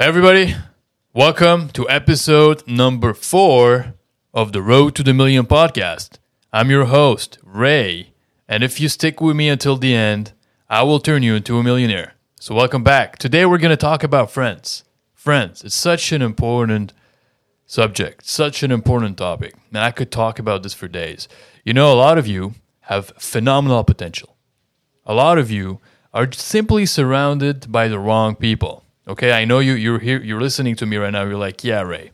Hey everybody, welcome to episode number 4 of the Road to the Million podcast. I'm your host, Ray, and if you stick with me until the end, I will turn you into a millionaire. So welcome back. Today we're going to talk about friends. Friends, it's such an important subject, such an important topic, and I could talk about this for days. You know, a lot of you have phenomenal potential. A lot of you are simply surrounded by the wrong people. Okay, I know you're here, you're listening to me right now, you're like, yeah, Ray,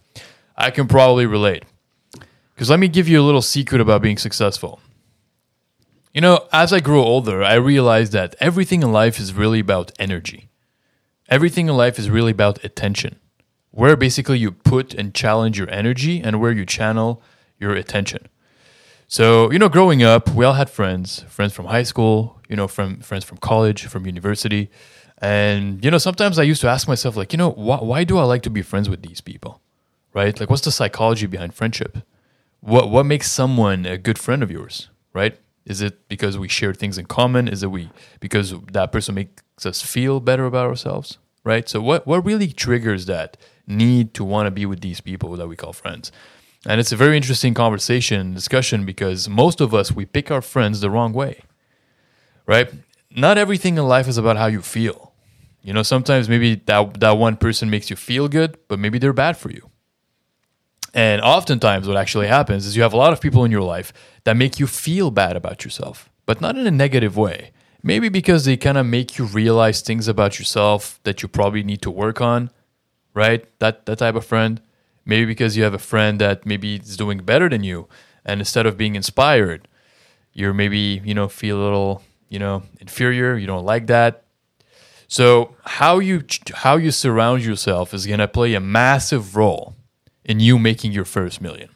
I can probably relate. Because let me give you a little secret about being successful. You know, as I grew older, I realized that everything in life is really about energy. Everything in life is really about attention. Where basically you put and challenge your energy and where you channel your attention. So, you know, growing up, we all had friends from high school, you know, friends from college, from university. And, you know, sometimes I used to ask myself, like, you know, why do I like to be friends with these people, right? Like, what's the psychology behind friendship? What makes someone a good friend of yours, right? Is it because we share things in common? Is it because that person makes us feel better about ourselves, right? So what really triggers that need to want to be with these people that we call friends? And it's a very interesting conversation and discussion because most of us, we pick our friends the wrong way, right? Not everything in life is about how you feel. You know, sometimes maybe that one person makes you feel good, but maybe they're bad for you. And oftentimes what actually happens is you have a lot of people in your life that make you feel bad about yourself, but not in a negative way. Maybe because they kind of make you realize things about yourself that you probably need to work on, right? That type of friend. Maybe because you have a friend that maybe is doing better than you, and instead of being inspired, you're maybe, you know, feel a little, you know, inferior, you don't like that. So how you surround yourself is going to play a massive role in you making your first million.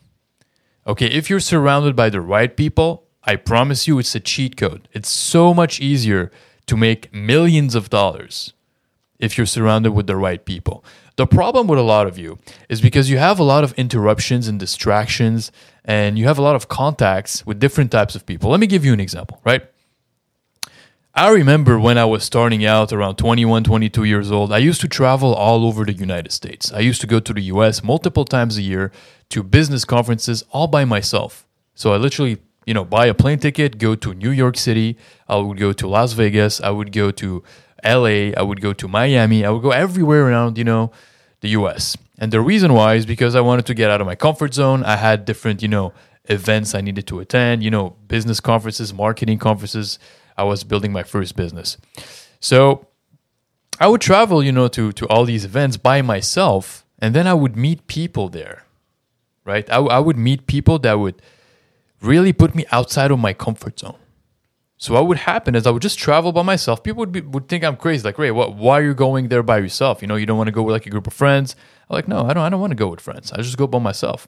Okay, if you're surrounded by the right people, I promise you it's a cheat code. It's so much easier to make millions of dollars if you're surrounded with the right people. The problem with a lot of you is because you have a lot of interruptions and distractions, and you have a lot of contacts with different types of people. Let me give you an example, right? I remember when I was starting out around 21, 22 years old, I used to travel all over the United States. I used to go to the US multiple times a year to business conferences all by myself. So I literally, you know, buy a plane ticket, go to New York City, I would go to Las Vegas, I would go to LA, I would go to Miami, I would go everywhere around, you know, the US. And the reason why is because I wanted to get out of my comfort zone. I had different, you know, events I needed to attend, you know, business conferences, marketing conferences. I was building my first business. So I would travel, you know, to all these events by myself, and then I would meet people there, right? I would meet people that would really put me outside of my comfort zone. So what would happen is I would just travel by myself. People would think I'm crazy. Like, Ray, why are you going there by yourself? You know, you don't want to go with like a group of friends. I'm like, no, I don't want to go with friends. I just go by myself.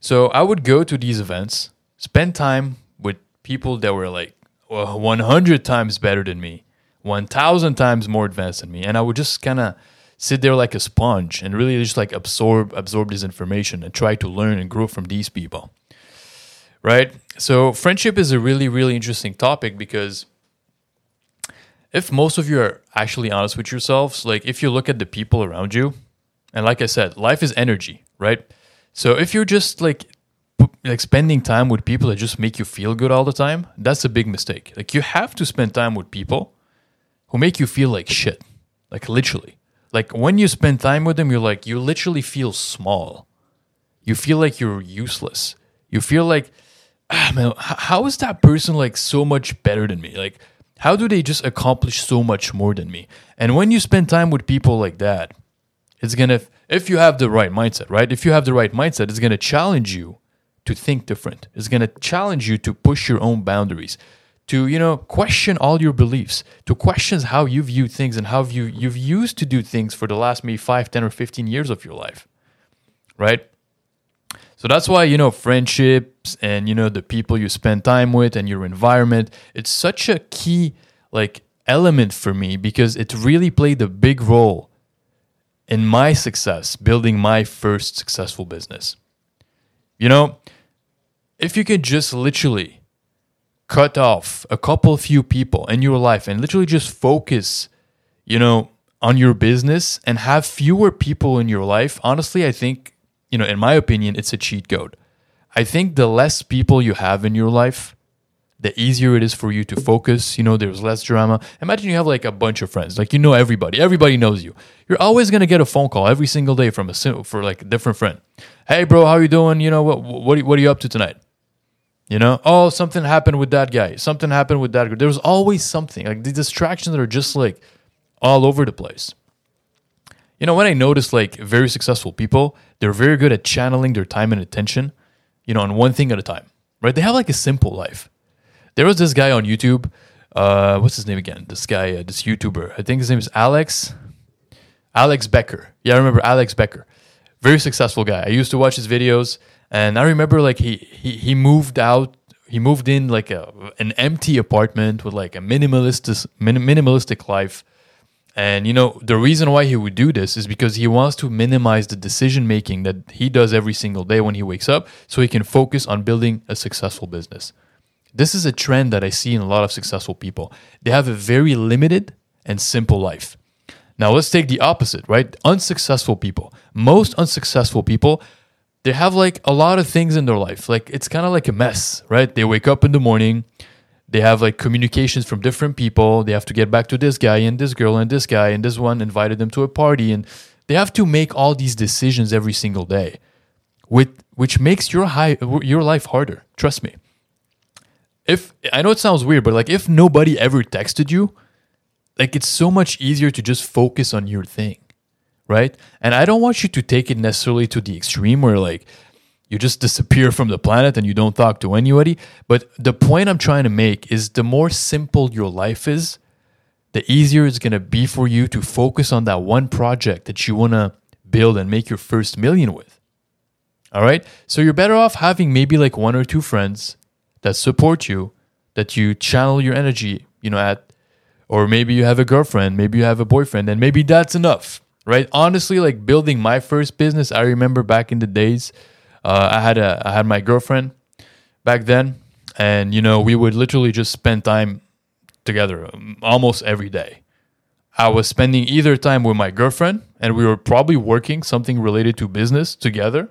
So I would go to these events, spend time with people that were like, 100 times better than me, 1,000 times more advanced than me. And I would just kind of sit there like a sponge and really just like absorb this information and try to learn and grow from these people, right? So friendship is a really, really interesting topic because if most of you are actually honest with yourselves, like if you look at the people around you, and like I said, life is energy, right? So if you're just like spending time with people that just make you feel good all the time, that's a big mistake. Like, you have to spend time with people who make you feel like shit. Like, literally. Like, when you spend time with them, you're like, you literally feel small. You feel like you're useless. You feel like, man, how is that person like so much better than me? Like, how do they just accomplish so much more than me? And when you spend time with people like that, it's gonna, if you have the right mindset, right? If you have the right mindset, it's gonna challenge you to think different. It's going to challenge you to push your own boundaries, to, you know, question all your beliefs, to question how you view things and how you've used to do things for the last maybe 5, 10, or 15 years of your life, right? So that's why, you know, friendships and, you know, the people you spend time with and your environment, it's such a key, like, element for me because it really played a big role in my success, building my first successful business. You know, if you could just literally cut off a few people in your life and literally just focus, you know, on your business and have fewer people in your life, honestly, I think, you know, in my opinion, it's a cheat code. I think the less people you have in your life, the easier it is for you to focus. You know, there's less drama. Imagine you have like a bunch of friends, like, you know, everybody knows you. You're always going to get a phone call every single day for like a different friend. Hey bro, how you doing? You know, what are you up to tonight? You know, oh, something happened with that guy. Something happened with that girl. There's always something, like the distractions that are just like all over the place. You know, when I notice like very successful people, they're very good at channeling their time and attention, you know, on one thing at a time, right? They have like a simple life. There was this guy on YouTube. What's his name again? This guy, this YouTuber. I think his name is Alex Becker. Yeah, I remember Alex Becker. Very successful guy. I used to watch his videos, and I remember like he moved out. He moved in like an empty apartment with like a minimalistic life. And you know, the reason why he would do this is because he wants to minimize the decision making that he does every single day when he wakes up, so he can focus on building a successful business. This is a trend that I see in a lot of successful people. They have a very limited and simple life. Now, let's take the opposite, right? Unsuccessful people. Most unsuccessful people, they have like a lot of things in their life. Like, it's kind of like a mess, right? They wake up in the morning. They have like communications from different people. They have to get back to this guy and this girl and this guy and this one invited them to a party. And they have to make all these decisions every single day, which makes your life harder. Trust me. If I know it sounds weird, but like if nobody ever texted you, like it's so much easier to just focus on your thing, right? And I don't want you to take it necessarily to the extreme where like you just disappear from the planet and you don't talk to anybody. But the point I'm trying to make is the more simple your life is, the easier it's going to be for you to focus on that one project that you want to build and make your first million with. All right? So you're better off having maybe like one or two friends that support you, that you channel your energy, you know, at, or maybe you have a girlfriend, maybe you have a boyfriend, and maybe that's enough, right? Honestly, like building my first business, I remember back in the days, I had my girlfriend back then, and you know, we would literally just spend time together almost every day. I was spending either time with my girlfriend, and we were probably working something related to business together,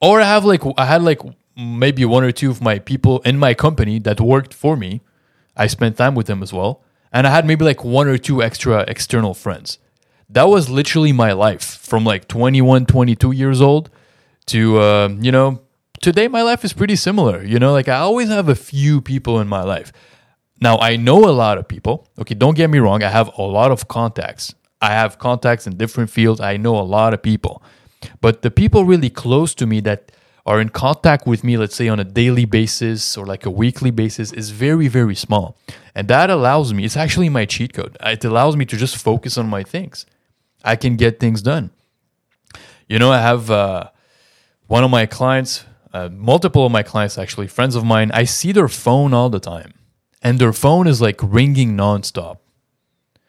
or I had maybe one or two of my people in my company that worked for me. I spent time with them as well. And I had maybe like one or two extra external friends. That was literally my life from like 21, 22 years old to, you know, today my life is pretty similar. You know, like I always have a few people in my life. Now, I know a lot of people. Okay, don't get me wrong. I have a lot of contacts. I have contacts in different fields. I know a lot of people. But the people really close to me that are in contact with me, let's say on a daily basis or like a weekly basis, is very, very small. And that allows me, it's actually my cheat code. It allows me to just focus on my things. I can get things done. You know, I have one of my clients, multiple of my clients actually, friends of mine, I see their phone all the time. And their phone is like ringing nonstop.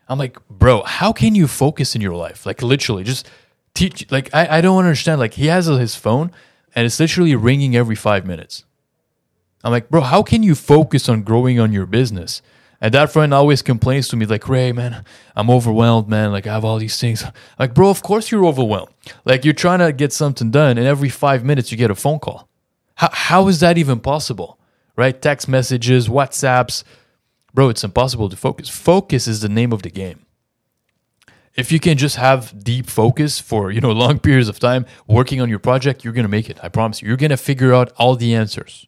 I'm like, bro, how can you focus in your life? Like literally just teach, like I don't understand. Like he has his phone, and it's literally ringing every 5 minutes. I'm like, bro, how can you focus on growing on your business? And that friend always complains to me like, Ray, man, I'm overwhelmed, man. Like I have all these things. I'm like, bro, of course you're overwhelmed. Like you're trying to get something done, and every 5 minutes you get a phone call. How is that even possible, right? Text messages, WhatsApps. Bro, it's impossible to focus. Focus is the name of the game. If you can just have deep focus for, you know, long periods of time working on your project, you're going to make it. I promise you. You're going to figure out all the answers.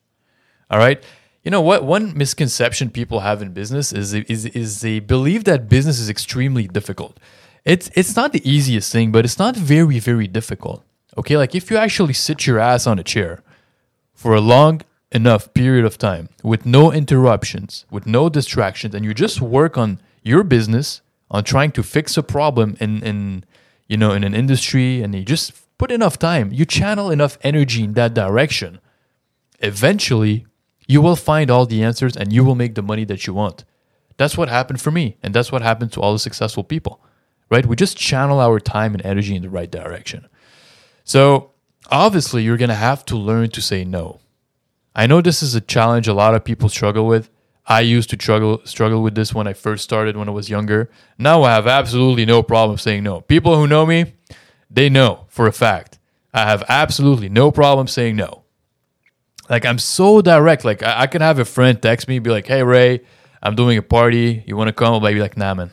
All right? You know what? One misconception people have in business is they believe that business is extremely difficult. It's not the easiest thing, but it's not very, very difficult. Okay? Like if you actually sit your ass on a chair for a long enough period of time with no interruptions, with no distractions, and you just work on your business, on trying to fix a problem in you know, in an industry, and you just put enough time, you channel enough energy in that direction, eventually you will find all the answers and you will make the money that you want. That's what happened for me, and that's what happened to all the successful people, right? We just channel our time and energy in the right direction. So obviously you're going to have to learn to say no. I know this is a challenge a lot of people struggle with. I used to struggle with this when I first started, when I was younger. Now I have absolutely no problem saying no. People who know me, they know for a fact. I have absolutely no problem saying no. Like, I'm so direct. Like, I can have a friend text me, be like, hey, Ray, I'm doing a party. You want to come? I'll be like, nah, man.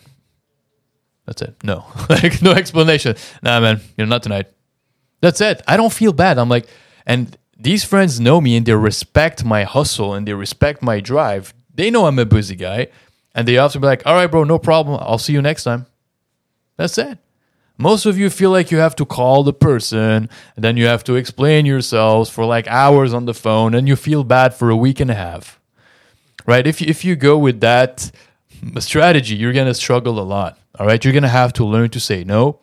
That's it. No. Like, no explanation. Nah, man. You know, not tonight. That's it. I don't feel bad. I'm like, and these friends know me and they respect my hustle and they respect my drive. They know I'm a busy guy. And they often be like, all right, bro, no problem. I'll see you next time. That's it. Most of you feel like you have to call the person and then you have to explain yourselves for like hours on the phone and you feel bad for a week and a half, right? If you go with that strategy, you're going to struggle a lot, all right? You're going to have to learn to say no.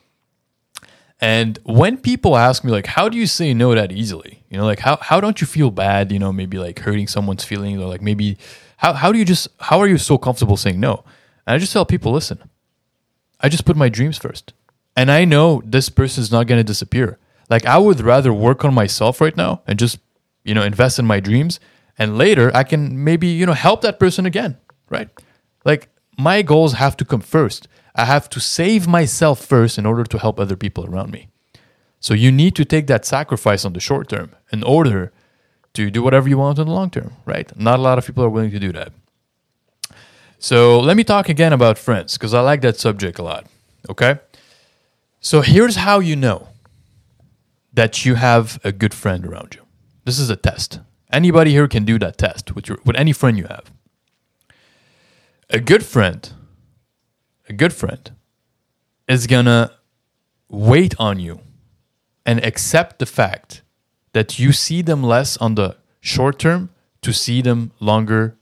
And when people ask me, like, how do you say no that easily? You know, like, how don't you feel bad, you know, maybe like hurting someone's feelings, or like maybe how are you so comfortable saying no? And I just tell people, listen, I just put my dreams first. And I know this person is not going to disappear. Like, I would rather work on myself right now and just, you know, invest in my dreams. And later I can maybe, you know, help that person again, right? Like, my goals have to come first. I have to save myself first in order to help other people around me. So you need to take that sacrifice on the short term in order to do whatever you want in the long term, right? Not a lot of people are willing to do that. So let me talk again about friends, because I like that subject a lot, okay? So here's how you know that you have a good friend around you. This is a test. Anybody here can do that test with any friend you have. A good friend is gonna wait on you and accept the fact that you see them less on the short term to see them longer,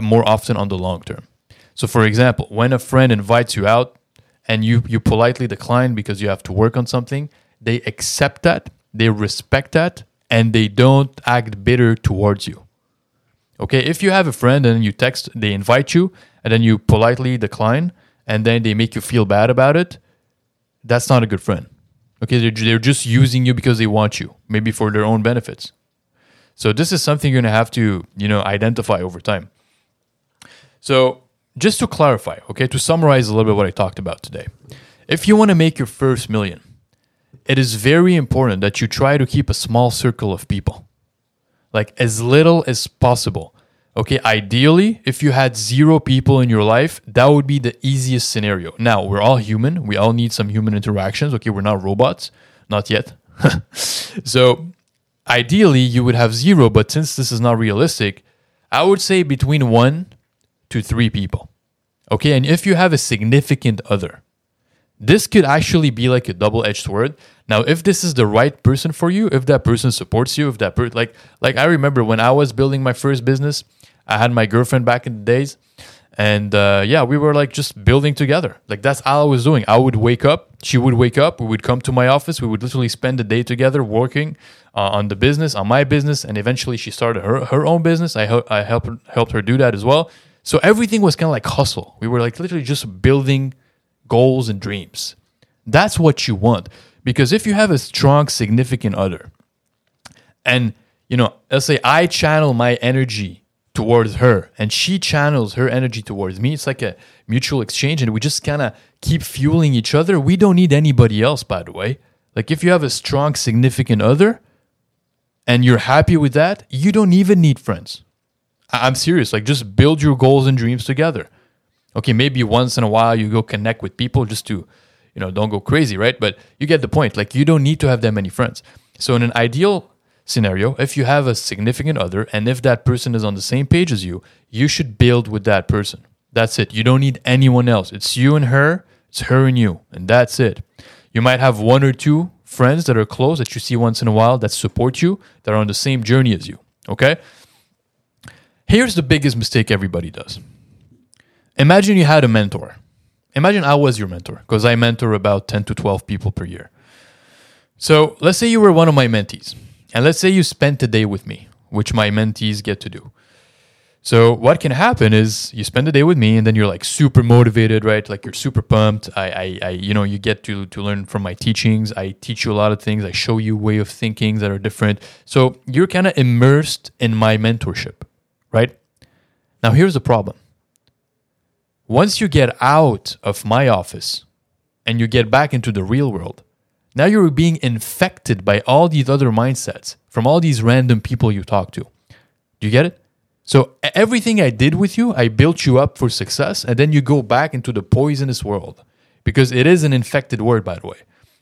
more often on the long term. So for example, when a friend invites you out, and you politely decline because you have to work on something, they accept that, they respect that, and they don't act bitter towards you. Okay, if you have a friend and you text, they invite you, and then you politely decline, and then they make you feel bad about it, that's not a good friend. Okay, they're just using you because they want you, maybe for their own benefits. So this is something you're going to have to, you know, identify over time. So just to clarify, okay, to summarize a little bit what I talked about today. If you want to make your first million, it is very important that you try to keep a small circle of people, like as little as possible. Okay, ideally, if you had 0 people in your life, that would be the easiest scenario. Now, we're all human. We all need some human interactions. Okay, we're not robots. Not yet. So ideally, you would have 0, but since this is not realistic, I would say between 1 to 3 people. Okay, and if you have a significant other, this could actually be like a double-edged sword. Now, if this is the right person for you, if that person supports you, if that person, like I remember when I was building my first business, I had my girlfriend back in the days, and yeah, we were like just building together. Like, that's all I was doing. I would wake up, she would wake up, we would come to my office, we would literally spend the day together working on the business, on my business, and eventually she started her own business. I helped her do that as well. So everything was kind of like hustle. We were like literally just building goals and dreams. That's what you want. Because if you have a strong, significant other, and, you know, let's say I channel my energy towards her and she channels her energy towards me, it's like a mutual exchange and we just kind of keep fueling each other. We don't need anybody else, by the way. Like, if you have a strong, significant other and you're happy with that, you don't even need friends. I'm serious. Like, just build your goals and dreams together. Okay, maybe once in a while you go connect with people just to, you know, don't go crazy, right? But you get the point. Like, you don't need to have that many friends. So in an ideal scenario, if you have a significant other and if that person is on the same page as you, you should build with that person. That's it. You don't need anyone else. It's you and her. It's her and you. And that's it. You might have 1 or 2 friends that are close that you see once in a while that support you, that are on the same journey as you. Okay? Here's the biggest mistake everybody does. Imagine you had a mentor. Imagine I was your mentor, because I mentor about 10 to 12 people per year. So let's say you were one of my mentees, and let's say you spent the day with me, which my mentees get to do. So what can happen is you spend the day with me, and then you're like super motivated, right? Like, you're super pumped. I you know, you get to learn from my teachings. I teach you a lot of things. I show you way of thinking that are different. So you're kind of immersed in my mentorship. Right? Now, here's the problem. Once you get out of my office and you get back into the real world, now you're being infected by all these other mindsets from all these random people you talk to. Do you get it? So everything I did with you, I built you up for success, and then you go back into the poisonous world. Because it is an infected word, by the way.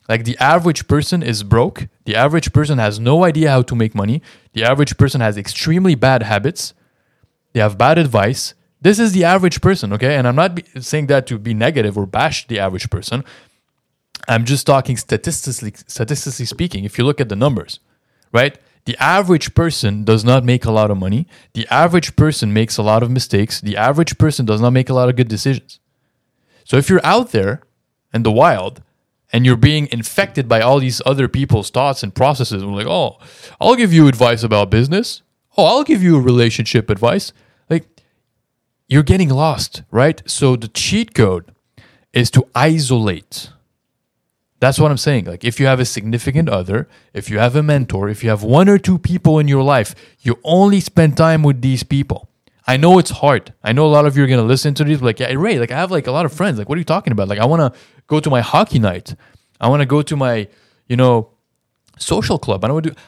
Like, the average person is broke. The average person has no idea how to make money. The average person has extremely bad habits. They have bad advice. This is the average person, okay? And I'm not saying that to be negative or bash the average person. I'm just talking statistically speaking, if you look at the numbers, right? The average person does not make a lot of money. The average person makes a lot of mistakes. The average person does not make a lot of good decisions. So if you're out there in the wild and you're being infected by all these other people's thoughts and processes, and like, oh, I'll give you advice about business. Oh, I'll give you relationship advice. Like, you're getting lost, right? So the cheat code is to isolate. That's what I'm saying. Like, if you have a significant other, if you have a mentor, if you have one or two people in your life, you only spend time with these people. I know it's hard. I know a lot of you are going to listen to these like, yeah, Ray, like, I have like a lot of friends. Like, what are you talking about? Like, I want to go to my hockey night. I want to go to my, social club.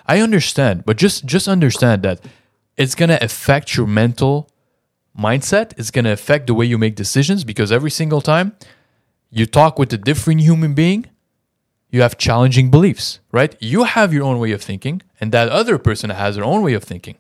I understand, but just understand that it's going to affect your mental mindset. It's going to affect the way you make decisions, because every single time you talk with a different human being, you have challenging beliefs, right? You have your own way of thinking, and that other person has their own way of thinking.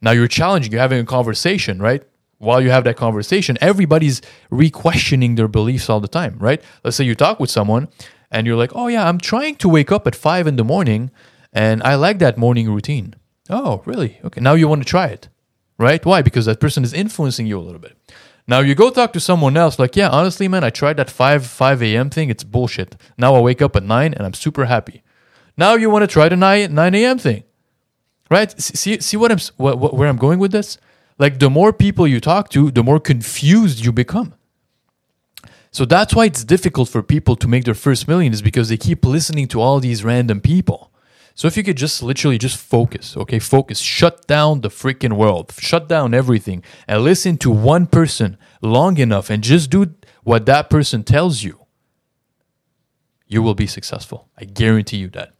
Now you're challenging, you're having a conversation, right? While you have that conversation, everybody's re-questioning their beliefs all the time, right? Let's say you talk with someone and you're like, oh yeah, I'm trying to wake up at 5 in the morning and I like that morning routine. Oh, really? Okay, now you want to try it, right? Why? Because that person is influencing you a little bit. Now you go talk to someone else like, yeah, honestly, man, I tried that 5 a.m. thing. It's bullshit. Now I wake up at 9 and I'm super happy. Now you want to try the 9 a.m. thing, right? See where I'm going with this? Like, the more people you talk to, the more confused you become. So that's why it's difficult for people to make their first million, is because they keep listening to all these random people. So if you could just literally just focus, okay? Focus. Shut down the freaking world. Shut down everything and listen to one person long enough and just do what that person tells you. You will be successful. I guarantee you that.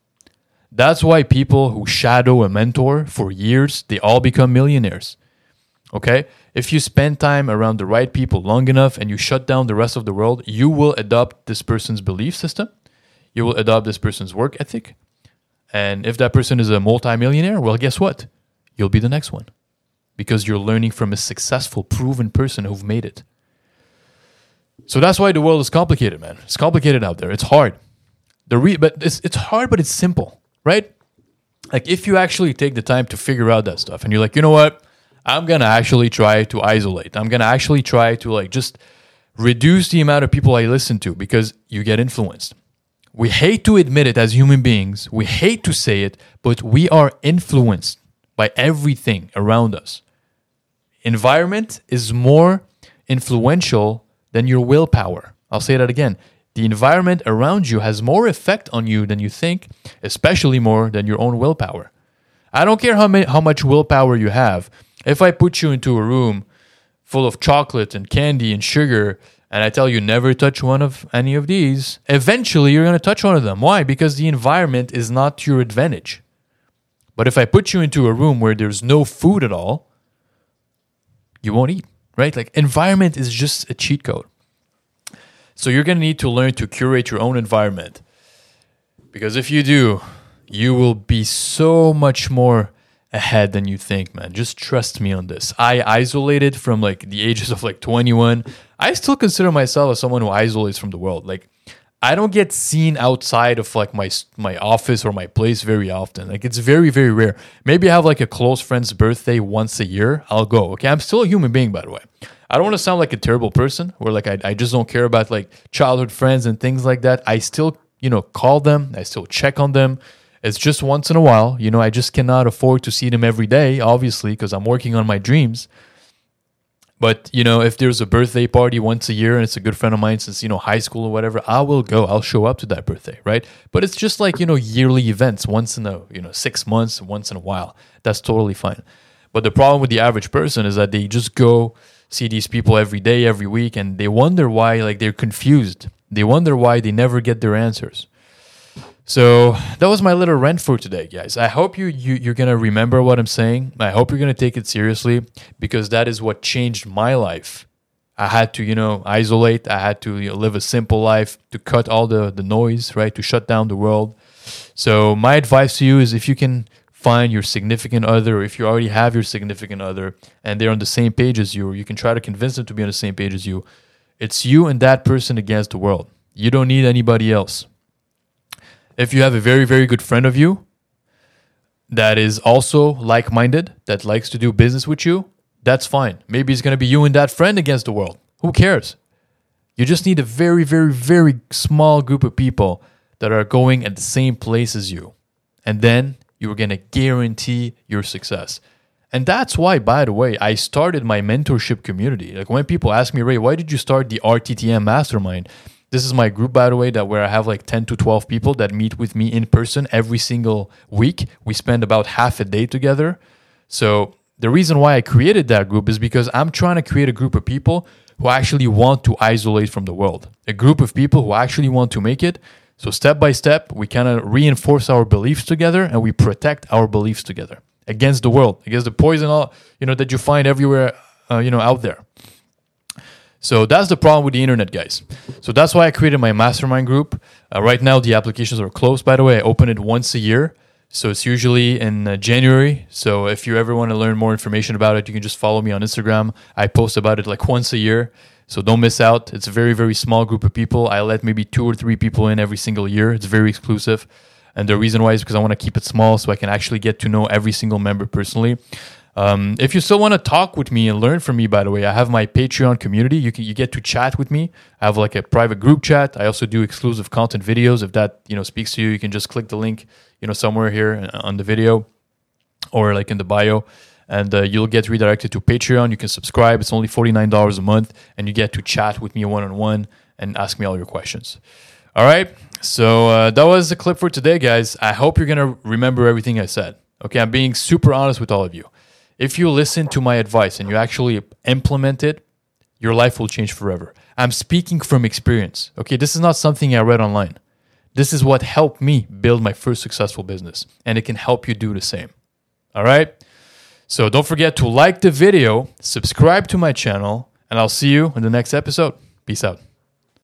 That's why people who shadow a mentor for years, they all become millionaires, okay? If you spend time around the right people long enough and you shut down the rest of the world, you will adopt this person's belief system. You will adopt this person's work ethic. And if that person is a multimillionaire, well, guess what? You'll be the next one, because you're learning from a successful, proven person who've made it. So that's why the world is complicated, man. It's complicated out there. It's hard. It's hard, but it's simple, right? Like, if you actually take the time to figure out that stuff and you're like, you know what? I'm going to actually try to isolate. I'm going to actually try to just reduce the amount of people I listen to, because you get influenced. We hate to admit it as human beings. We hate to say it, but we are influenced by everything around us. Environment is more influential than your willpower. I'll say that again. The environment around you has more effect on you than you think, especially more than your own willpower. I don't care how much willpower you have. If I put you into a room full of chocolate and candy and sugar, and I tell you never touch one of any of these, eventually you're going to touch one of them. Why? Because the environment is not to your advantage. But if I put you into a room where there's no food at all, you won't eat, right? Like, environment is just a cheat code. So you're going to need to learn to curate your own environment. Because if you do, you will be so much more ahead than you think, man. Just trust me on this. I isolated from the ages of 21. I still consider myself as someone who isolates from the world. Like, I don't get seen outside of my office or my place very often. Like, it's very, very rare. Maybe I have a close friend's birthday once a year. I'll go. Okay, I'm still a human being, by the way. I don't want to sound like a terrible person where I just don't care about childhood friends and things like that. I still call them. I still check on them. It's just once in a while. I just cannot afford to see them every day, obviously, because I'm working on my dreams. But, if there's a birthday party once a year and it's a good friend of mine since, high school or whatever, I will go. I'll show up to that birthday, right? But it's just yearly events once in 6 months, once in a while. That's totally fine. But the problem with the average person is that they just go see these people every day, every week, and they wonder why, like, they're confused. They wonder why they never get their answers. So that was my little rant for today, guys. I hope you're going to remember what I'm saying. I hope you're going to take it seriously, because that is what changed my life. I had to, isolate. I had to live a simple life, to cut all the noise, right? To shut down the world. So my advice to you is, if you can find your significant other, or if you already have your significant other and they're on the same page as you, or you can try to convince them to be on the same page as you, it's you and that person against the world. You don't need anybody else. If you have a very, very good friend of you that is also like-minded, that likes to do business with you, that's fine. Maybe it's going to be you and that friend against the world. Who cares? You just need a very, very, very small group of people that are going at the same place as you. And then you're going to guarantee your success. And that's why, by the way, I started my mentorship community. Like, when people ask me, Ray, why did you start the RTTM Mastermind? This is my group, by the way, that where I have like 10 to 12 people that meet with me in person every single week. We spend about half a day together. So the reason why I created that group is because I'm trying to create a group of people who actually want to isolate from the world. A group of people who actually want to make it. So step by step, we kind of reinforce our beliefs together, and we protect our beliefs together against the world, against the poison, all, that you find everywhere, out there. So that's the problem with the internet, guys. So that's why I created my mastermind group. Right now, the applications are closed, by the way. I open it once a year. So it's usually in January. So if you ever want to learn more information about it, you can just follow me on Instagram. I post about it like once a year. So don't miss out. It's a very, very small group of people. I let maybe 2 or 3 people in every single year. It's very exclusive. And the reason why is because I want to keep it small so I can actually get to know every single member personally. If you still want to talk with me and learn from me, by the way, I have my Patreon community. You get to chat with me. I have like a private group chat. I also do exclusive content videos. If that, speaks to you, you can just click the link, somewhere here on the video or like in the bio, and you'll get redirected to Patreon. You can subscribe. It's only $49 a month, and you get to chat with me one-on-one and ask me all your questions. All right. So that was the clip for today, guys. I hope you're going to remember everything I said. Okay. I'm being super honest with all of you. If you listen to my advice and you actually implement it, your life will change forever. I'm speaking from experience. Okay, this is not something I read online. This is what helped me build my first successful business, and it can help you do the same. All right? So don't forget to like the video, subscribe to my channel, and I'll see you in the next episode. Peace out.